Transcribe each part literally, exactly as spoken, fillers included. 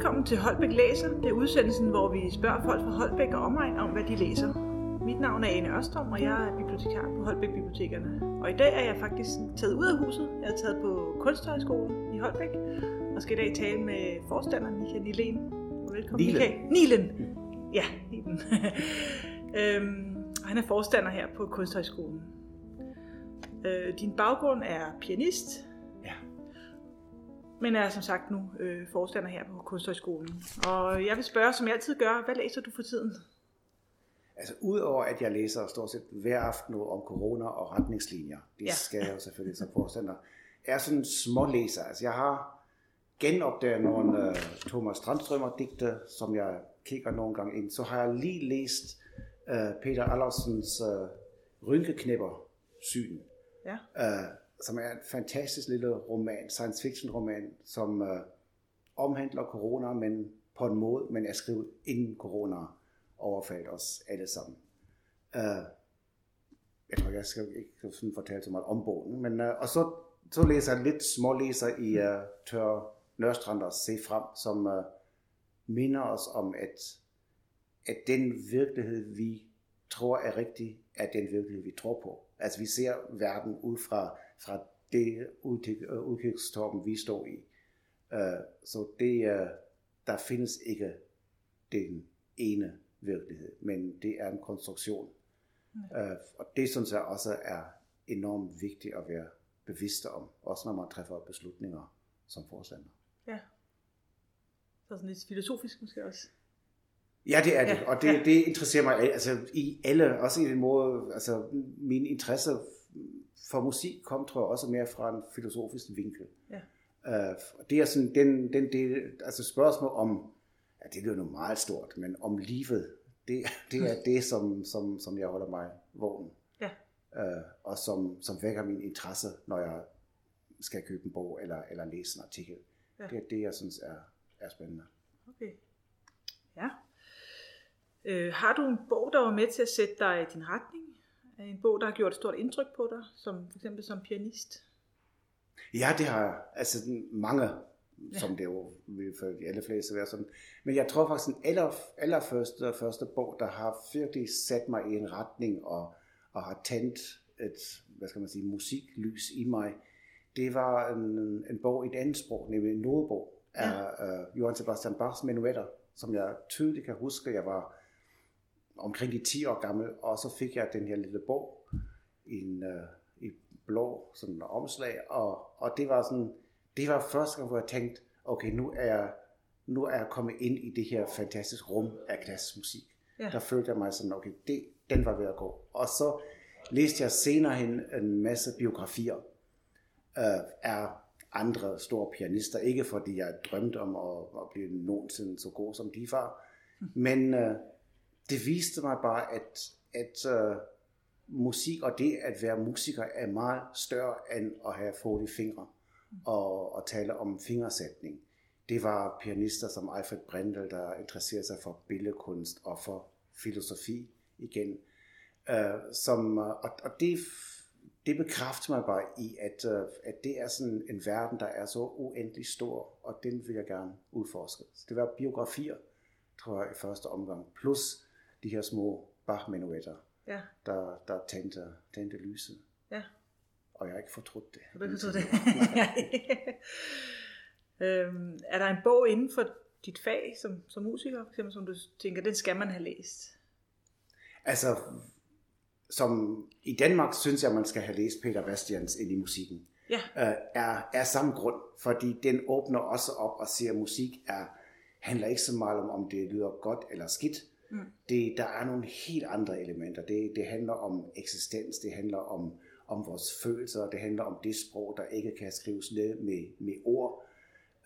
Velkommen til Holbæk Læser. Det er udsendelsen, hvor vi spørger folk fra Holbæk og omegn om, hvad de læser. Mit navn er Anne Ørstrøm, og jeg er bibliotekar på Holbæk Bibliotekerne. Og i dag er jeg faktisk taget ud af huset. Jeg er taget på Kunsthøjskolen i Holbæk, og skal i dag tale med forstanderen Michael Nielsen. Velkommen, Michael. Nielsen. Ja, Nielsen. øhm, han er forstander her på Kunsthøjskolen. Øh, din baggrund er pianist. Men jeg er som sagt nu øh, forstander her på Kunsthøjskolen. Og jeg vil spørge, som jeg altid gør, hvad læser du for tiden? Altså udover at jeg læser stort set hver aften nu om corona og retningslinjer, det ja. skal jeg jo selvfølgelig som forstander, er sådan en smålæser. Altså jeg har genopdaget nogle uh, Thomas Tranströmer digte, som jeg kigger nogle gange ind. Så har jeg lige læst uh, Peter Andersens uh, Rynkeknipper Syden. Ja. Uh, som er en fantastisk lille roman, science fiction roman, som øh, omhandler corona, men på en måde, men er skrevet inden corona overfaldt os alle sammen. Øh, jeg tror, jeg skal ikke sådan fortælle så meget om bogen, men øh, og så, så læser jeg lidt smålæser i øh, Tor Nørstrand og Se Frem, som øh, minder os om, at, at den virkelighed, vi tror er rigtig, er den virkelighed, vi tror på. Altså vi ser verden ud fra fra det udkigstorben, vi står i. Uh, så det, uh, der findes ikke den ene virkelighed, men det er en konstruktion. Uh, og det synes jeg også er enormt vigtigt at være bevidst om, også når man træffer beslutninger som forstander. Ja, så sådan lidt filosofisk måske også. Ja, det er det, ja, og det, ja. det interesserer mig altså, i alle, også i den måde, altså min interesse for musik kom, tror jeg, også mere fra en filosofisk vinkel. Ja. Uh, det er sådan, den, den del, altså spørgsmål om, ja, det lyder jo meget stort, men om livet, det, det er det, som, som, som jeg holder mig vågen. Ja. Uh, og som, som vækker min interesse, når jeg skal købe en bog eller, eller læse en artikel. Ja. Det er det, jeg synes er, er spændende. Okay. Ja. Øh, har du en bog, der var med til at sætte dig i din retning? En bog, der har gjort et stort indtryk på dig, som for eksempel som pianist? Ja, det har jeg. Altså mange, ja. som det jo vil for de allerfleste være sådan. Men jeg tror faktisk, den aller, allerførste første bog, der har virkelig sat mig i en retning og, og har tændt et, hvad skal man sige, musiklys i mig, det var en, en bog i et andet sprog, nemlig en nodebog af ja. uh, Johann Sebastian Bachs menuetter, som jeg tydeligt kan huske, jeg var omkring de ti år gammel, og så fik jeg den her lille bog i en øh, i blå sådan en omslag, og, og det var sådan, det var første gang, hvor jeg tænkte, okay, nu er jeg, nu er jeg kommet ind i det her fantastiske rum af klassisk musik. Ja. Der følte jeg mig sådan, okay, det, den var ved at gå. Og så læste jeg senere hen en masse biografier øh, af andre store pianister, ikke fordi jeg drømte om at, at blive nogensinde så god som de var, men øh, det viste mig bare, at, at uh, musik og det at være musiker er meget større end at have fået i fingre og, og tale om fingersætning. Det var pianister som Alfred Brendel, der interesserede sig for billedkunst og for filosofi igen. Uh, som, uh, og og det, det bekræfter mig bare i, at, uh, at det er sådan en verden, der er så uendelig stor, og den vil jeg gerne udforske. Så det var biografier, tror jeg, i første omgang, plus de her små Bach-menuetter, ja. der, der tændte, tændte lyset. Ja. Og jeg har ikke fortrudt det. Har du fortrudt det? øhm, er der en bog inden for dit fag som, som musiker, for eksempel, som du tænker, den skal man have læst? Altså, som i Danmark synes jeg, man skal have læst Peter Vastians Ind i musikken. Ja. Øh, er, er samme grund, fordi den åbner også op og siger, at musik er, handler ikke så meget om, om det lyder godt eller skidt. Mm. Det, der er nogle helt andre elementer. Det, det handler om eksistens, det handler om, om vores følelser, det handler om det sprog, der ikke kan skrives ned med, med ord.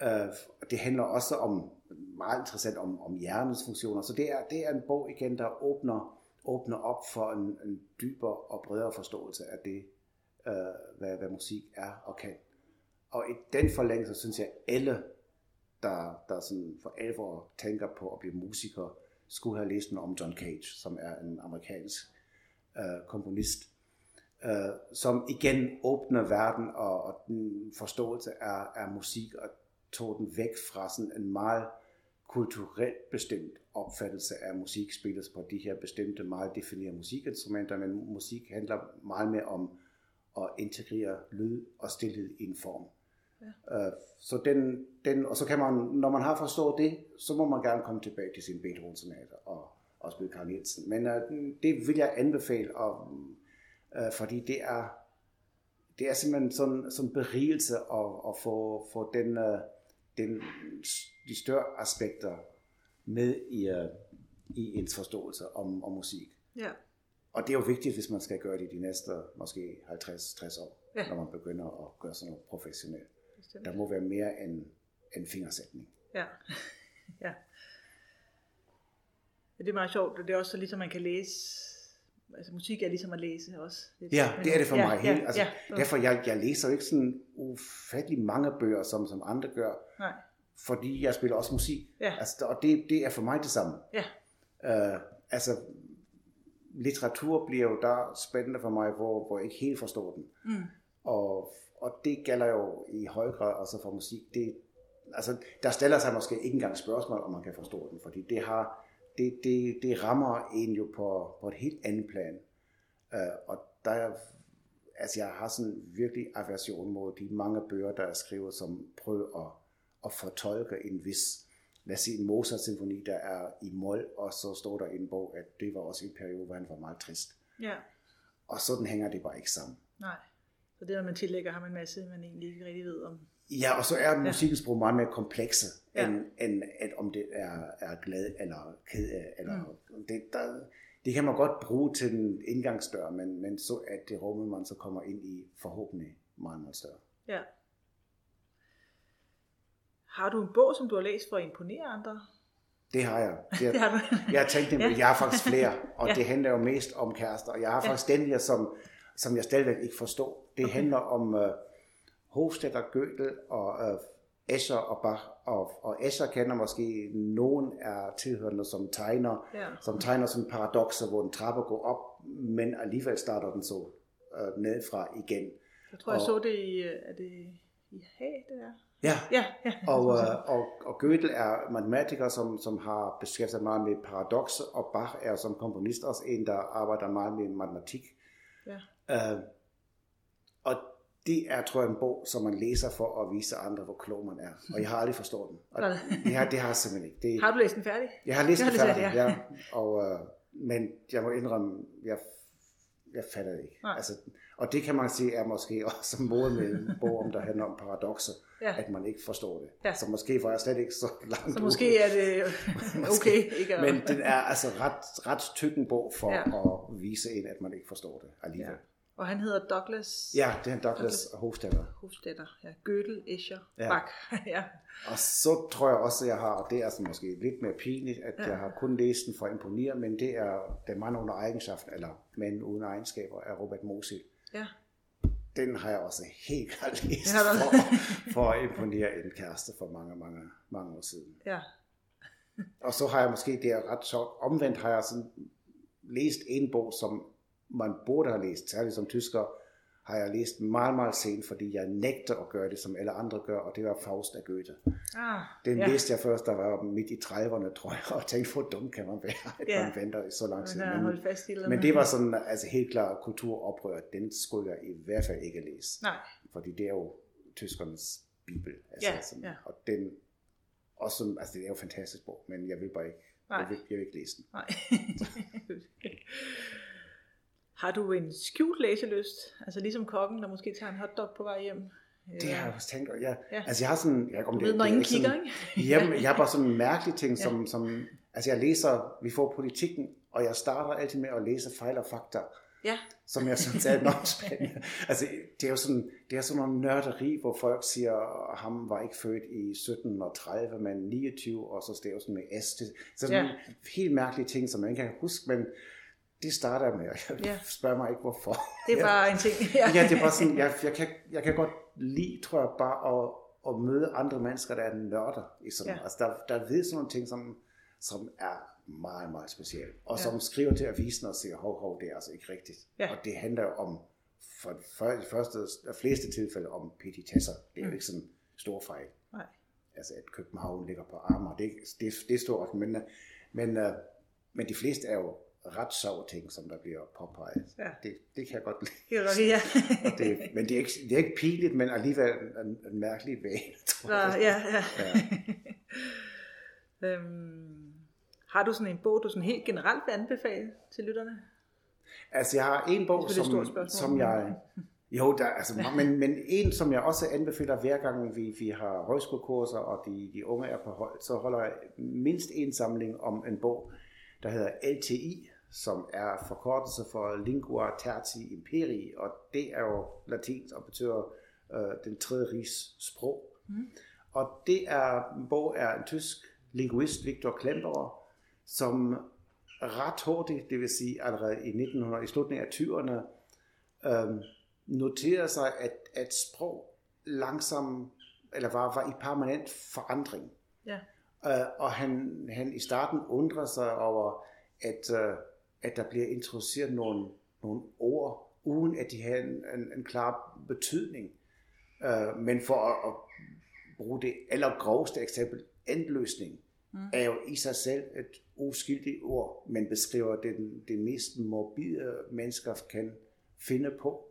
Uh, det handler også om, meget interessant, om, om hjernens funktioner. Så det er, det er en bog igen, der åbner, åbner op for en, en dybere og bredere forståelse af det, uh, hvad, hvad musik er og kan. Og i den forlængelse synes jeg, alle, der, der sådan for alvor tænker på at blive musiker, skulle have læst noget om John Cage, som er en amerikansk øh, komponist, øh, som igen åbner verden og, og den forståelse af, af musik og tog den væk fra sådan en meget kulturelt bestemt opfattelse af musik spilles på de her bestemte, meget definerede musikinstrumenter, men musik handler meget mere om at integrere lyd og stillhed i en form. Ja. Så den, den, og så kan man, når man har forstået det, så må man gerne komme tilbage til sin Beethoven-sonater og, og spille Carl Nielsen. Men uh, det vil jeg anbefale, og, uh, fordi det er, det er simpelthen sådan en berigelse at, at få, få den, uh, den, de større aspekter med i, uh, i ens forståelse om, om musik. Ja. Og det er jo vigtigt, hvis man skal gøre det de næste måske halvtreds til tres år, ja, når man begynder at gøre sådan noget professionelt. Der må være mere end en fingersætning. Ja. Ja. Det er meget sjovt, og det er også så ligesom man kan læse, altså musik er ligesom at læse også. Ja, det er det for mig. Ja, ja, altså, ja. Derfor jeg, jeg læser jo ikke sådan ufattelig mange bøger, som, som andre gør. Nej. Fordi jeg spiller også musik. Ja. Altså, og det, det er for mig det samme. Ja. Uh, altså, litteratur bliver jo der spændende for mig, hvor, hvor jeg ikke helt forstår den. Mm. Og Og det gælder jo i høj grad også for musik. Det, altså, der stiller sig måske ikke engang spørgsmål, om man kan forstå den, fordi det, har, det, det, det rammer en jo på, på et helt andet plan. Uh, og der, altså, jeg har sådan virkelig aversion mod de mange bøger, der er skrevet, som prøver at, at fortolke en vis, lad os sige, en Mozart-symfoni, der er i mol, og så står der i en bog, at det var også en periode, hvor han var meget trist. Ja. Og sådan hænger det bare ikke sammen. Nej. Så det, når man tillægger ham en masse, man egentlig ikke rigtig ved om. Ja, og så er musikkens sprog meget mere komplekse, ja, end, end at om det er, er glad eller ked af. Eller, mm. det, der, det kan man godt bruge til den indgangsdør, men, men så at det rummet, man så kommer ind i, forhåbentlig meget, meget større. Ja. Har du en bog, som du har læst for at imponere andre? Det har jeg. Det, det har du. Jeg har tænkt nemlig, ja, jeg har faktisk flere, og ja, det handler jo mest om kærester. Og jeg har faktisk ja. den her, som, som jeg stadigvæk ikke forstår. Det okay. handler om uh, Hofstadter, Gödel og uh, Escher og Bach. Og, og Escher kender måske nogen af tilhørende som tegner, yeah. som tegner sådan paradokser, hvor en trappe går op, men alligevel starter den så uh, nedfra igen. Jeg tror, og, jeg så det i, er det i Haag, det der? Ja, ja, ja. Og, uh, og, og Gödel er matematiker, som, som har beskæftiget sig meget med paradokser, og Bach er som komponist også en, der arbejder meget med matematik. Yeah. Uh, Og det er, tror jeg, en bog, som man læser for at vise andre, hvor klog man er. Og jeg har aldrig forstået den. Og det, her, det har jeg simpelthen ikke. Det, har du læst den færdig? Jeg har læst jeg den har færdig, ja. ja. Og, øh, men jeg må indrømme, jeg, jeg fatter det ikke. Altså, og det kan man sige er måske også måde med en bog, om der handler om paradokser, ja, at man ikke forstår det. Ja. Så måske var jeg slet ikke så langt. Så måske ude. Er det okay. Ikke men den er altså ret, ret tyk en bog for ja. at vise en, at man ikke forstår det alligevel. Ja. Og han hedder Douglas... Ja, det er Douglas, Douglas Hofstadter. Hofstadter, ja. Gödel, Escher, ja. Bach. Ja. Og så tror jeg også, at jeg har, og det er altså måske lidt mere pinligt, at ja. jeg har kun læst den for at imponere, men det er Den mand under egenskaben, eller Manden uden egenskaber, af Robert Musil. Ja. Den har jeg også helt klart læst for, for at imponere en kæreste for mange, mange, mange år siden. Ja. Og så har jeg måske, det er ret sjovt, omvendt har jeg sådan læst en bog, som man burde have læst, særligt som tysker, har jeg læst meget, meget sent, fordi jeg nægter at gøre det, som alle andre gør, og det var Faust af Goethe. Ah, Den ja. læste jeg først, der var midt i trediverne, tror jeg, og tænkte, hvor dum kan man være, at ja. man venter så lang tid. Men, men, men det var sådan, altså helt klart kulturoprør, den skulle jeg i hvert fald ikke læse. Nej. Fordi det er jo tyskernes bibel. Altså, ja, sådan, ja. Og den, også, altså det er jo fantastisk bog, men jeg vil bare ikke, jeg vil, jeg vil ikke læse den. Nej. Har du en skjult læselyst? Altså ligesom kokken, der måske tager en hotdog på vej hjem? Det har jeg også tænkt. Jeg, ja. Altså jeg har sådan... Jeg, om du det, ved, når ingen kigger, sådan, ikke? Jamen, jeg har bare sådan mærkelige ting, som, ja. som... Altså jeg læser... Vi får politikken, og jeg starter altid med at læse fejl og fakta. Ja. Som jeg synes er enormt spændende. Altså det er jo sådan... Det er sådan nogle nørderi, hvor folk siger, at ham var ikke født i sytten tredive, men niogtyve, og så staves den med S. Sådan ja. helt mærkelige ting, som jeg ikke kan huske, men... Det starter jeg med, og jeg ja. spørger mig ikke, hvorfor. Det er bare jeg, en ting. Ja, ja det er bare sådan, jeg, jeg, kan, jeg kan godt lide, tror jeg, bare at, at møde andre mennesker, der er nørder. Ja. Altså, der, der ved sådan nogle ting, som, som er meget, meget specielle. Og ja. som skriver til avisen og siger, hov, hov, det er altså ikke rigtigt. Ja. Og det handler jo om, for, for de første, fleste tilfælde, om petitesser. Det er jo ikke sådan en stor fejl. Nej. altså at København ligger på Amager. Det, det, det står også, men, men, men de fleste er jo ret sjove ting, som der bliver påpeget. Ja. Det, det kan jeg godt lide. Ja. Det, men det er, ikke, det er ikke pinligt, men alligevel en, en mærkelig vane, tror jeg. Ja, ja. Ja. øhm, har du sådan en bog, du sådan helt generelt vil anbefale til lytterne? Altså, jeg har en bog, som, som jeg... Jo, der, altså, men, men en, som jeg også anbefaler hver gang, vi, vi har højskolekurser, og de, de unge er på hold, så holder jeg mindst en samling om en bog, der hedder L T I, som er forkortelse for lingua tertia imperii, og det er jo latin og betyder øh, den tredje rigs sprog. Mm. Og det er, en bog er en tysk linguist, Victor Klemperer, som ret hurtigt, det vil sige allerede i nitten hundrede, i slutningen af tyverne, øh, noterer sig, at, at sprog langsomt, eller var, var i permanent forandring. Ja. Uh, og han, han i starten undrer sig over, at, uh, at der bliver introduceret nogle, nogle ord, uden at de har en, en, en klar betydning. Uh, men for at, at bruge det allergroveste eksempel, endløsning, mm. er jo i sig selv et uskyldigt ord, men beskriver det, det mest morbide mennesker kan finde på.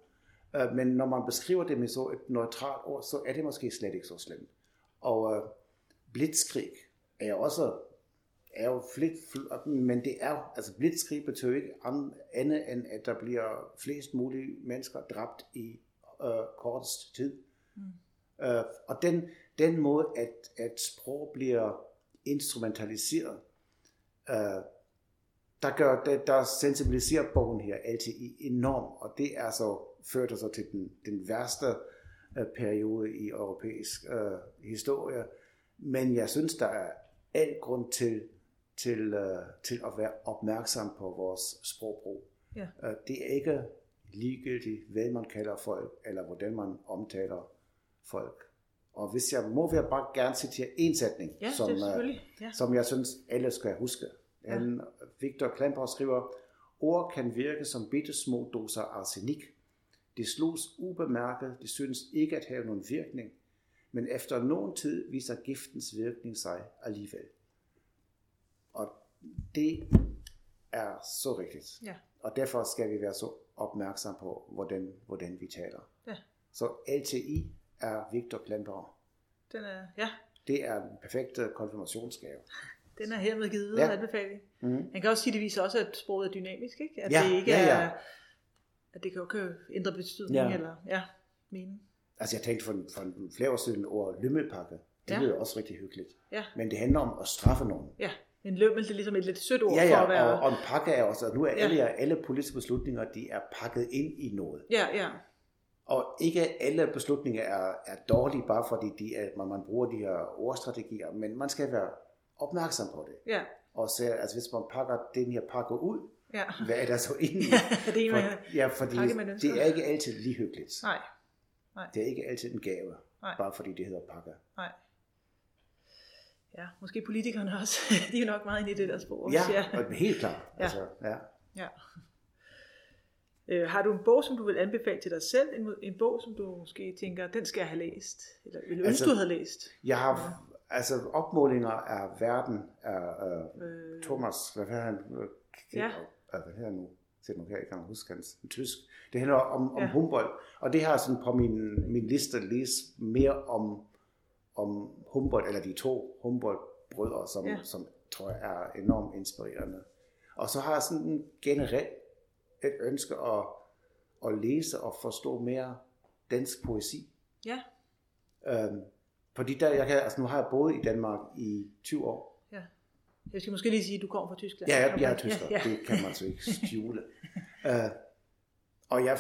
Uh, men når man beskriver det med så et neutralt ord, så er det måske slet ikke så slemt. Og uh, blitzkrig er jo også, er jo flit, fl- men det er, altså blitzkrig betyder ikke andet end, at der bliver flest mulige mennesker dræbt i øh, kortest tid. Mm. Øh, og den, den måde, at, at sprog bliver instrumentaliseret, øh, der, gør, der, der sensibiliserer bogen her L T I enormt, og det er så, førte så til den, den værste øh, periode i europæisk øh, historie. Men jeg synes, der er al grund til, til, uh, til at være opmærksom på vores sprogbrug. Ja. Uh, det er ikke ligegyldigt, hvad man kalder folk, eller hvordan man omtaler folk. Og hvis jeg må, vil jeg bare gerne citere en sætning, ja, som, uh, ja. som jeg synes, alle skal huske. Ja. Han, Victor Klemperer skriver, ord kan virke som bittesmå doser arsenik. Det sluges ubemærket, det synes ikke at have nogen virkning. Men efter nogen tid viser giftens virkning sig alligevel. Og det er så rigtigt. Ja. Og derfor skal vi være så opmærksom på, hvordan, hvordan vi taler. Ja. Så L T I er Victor Klemperer. Den er, ja. Det er den perfekte konfirmationsgave. Den er hermed givet videre, ja. Anbefaling. Mm-hmm. Man kan også sige, at det viser også, at sproget er dynamisk, ikke? At ja. Det ikke ja, ja. er, at det kan jo ikke ændre betydning, ja. Eller ja, mening. Altså jeg tænkte for, en, for en flere år siden over lømmelpakke. Det lyder ja. også rigtig hyggeligt. Ja. Men det handler om at straffe nogen. Ja, en lømmel det er ligesom et lidt sødt ord ja, ja. for at være... Og, og en pakke er også... Og nu er ja. alle, alle politiske beslutninger, de er pakket ind i noget. Ja, ja. Og ikke alle beslutninger er, er dårlige, bare fordi de, at man, man bruger de her ordstrategier. Men man skal være opmærksom på det. Ja. Og så, altså hvis man pakker den her pakke ud, ja. hvad er der så inde i? Ja, det er for, man, ja, fordi det er ikke altid lige hyggeligt. Nej. Nej. Det er ikke altid en gave, Nej. bare fordi det hedder pakker. Nej. Ja, måske politikerne også. De er nok meget inde i det der spor. Ja, ja. Helt klart. Ja. Altså, ja. Ja. Øh, har du en bog, som du vil anbefale til dig selv? En, en bog, som du måske tænker, den skal jeg have læst? Eller ville altså, ønske, du havde læst? Jeg har ja. altså opmålinger af verden af øh, øh. Thomas, hvad hedder han? Ja. Hvad hedder han nu? Til nu her, jeg kan huske hans tysk. Det handler om, om ja. Humboldt, og det har sådan på min, min liste læst mere om, om Humboldt, eller de to Humboldt-brødre, som, ja. som tror jeg er enormt inspirerende. Og så har jeg sådan generelt et ønske at, at læse og forstå mere dansk poesi. Ja. Øhm, fordi der, jeg kan, altså nu har jeg boet i Danmark i tyve år, jeg skal måske lige sige, at du kommer fra Tyskland. Ja, jeg, jeg er tysker. Ja, ja. Det kan man så ikke skjule. uh, og jeg,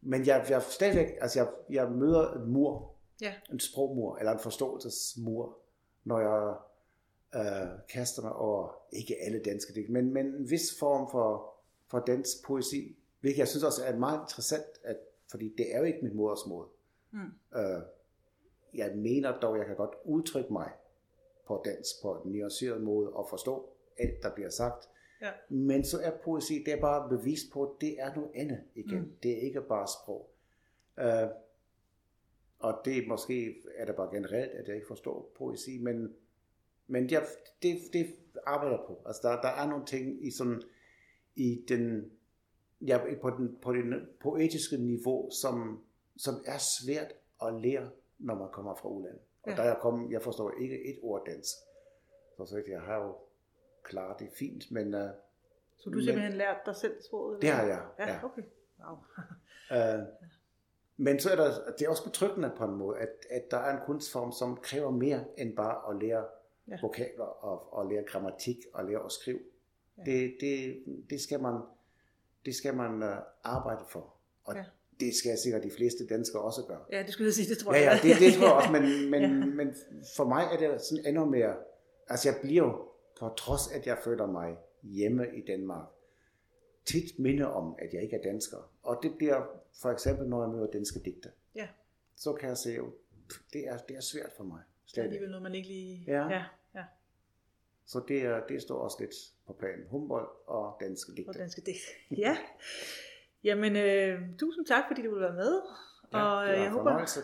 men jeg, jeg stadigvæk, altså jeg, jeg møder en mur, ja. en sprogmur, eller en forståelsesmur, når jeg uh, kaster mig over, ikke alle danske digte, men, men en vis form for, for dansk poesi, hvilket jeg synes også er meget interessant, at, fordi det er jo ikke mit modersmål. Mm. Uh, jeg mener dog, jeg kan godt udtrykke mig på dansk, på en nuanceret måde, og forstå alt, der bliver sagt. Ja. Men så er poesi, det er bare bevis på, at det er noget andet igen. Mm. Det er ikke bare sprog. Uh, Og det måske er der bare generelt, at jeg ikke forstår poesi, men, men jeg, det, det arbejder på. Altså der, der er nogle ting i, sådan, i den, ja, på, den, på den poetiske niveau, som, som er svært at lære, når man kommer fra udlandet. Og ja. Der jeg kom, jeg forstår ikke et ord dansk. Så så jeg har jo klart det fint, men... Uh, så du men, simpelthen lærte dig selv sproget? Det har jeg, ja. ja. Okay. Wow. uh, Men så er der, det er også betryggende på en måde, at, at der er en kunstform, som kræver mere end bare at lære ja. vokaler og, og lære grammatik og lære at skrive. Ja. Det, det, det skal man, det skal man uh, arbejde for, og ja. det skal sikkert de fleste danskere også gøre. Ja, det skulle jeg sige, det tror jeg. Ja, ja det, det tror jeg også, men, men, ja. men for mig er det sådan endnu mere, altså jeg bliver jo, på trods at jeg føler mig hjemme i Danmark, tit minde om, at jeg ikke er dansker. Og det bliver for eksempel, når jeg møder danske digter. Ja. Så kan jeg se, at det er, det er svært for mig. Det er alligevel noget, man ikke lige... Ja. ja. ja. Så det, er, det står også lidt på planen. Humboldt og danske digter. Og danske digter, ja. Jamen, øh, tusind tak, fordi du ville være med. Ja, og jeg håber,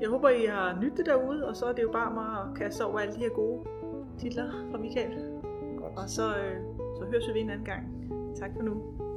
jeg håber, I har nydt det derude. Og så er det jo bare mig at kaste over alle de her gode titler fra Michael. Godt. Og så, øh, så høres vi ved en anden gang. Tak for nu.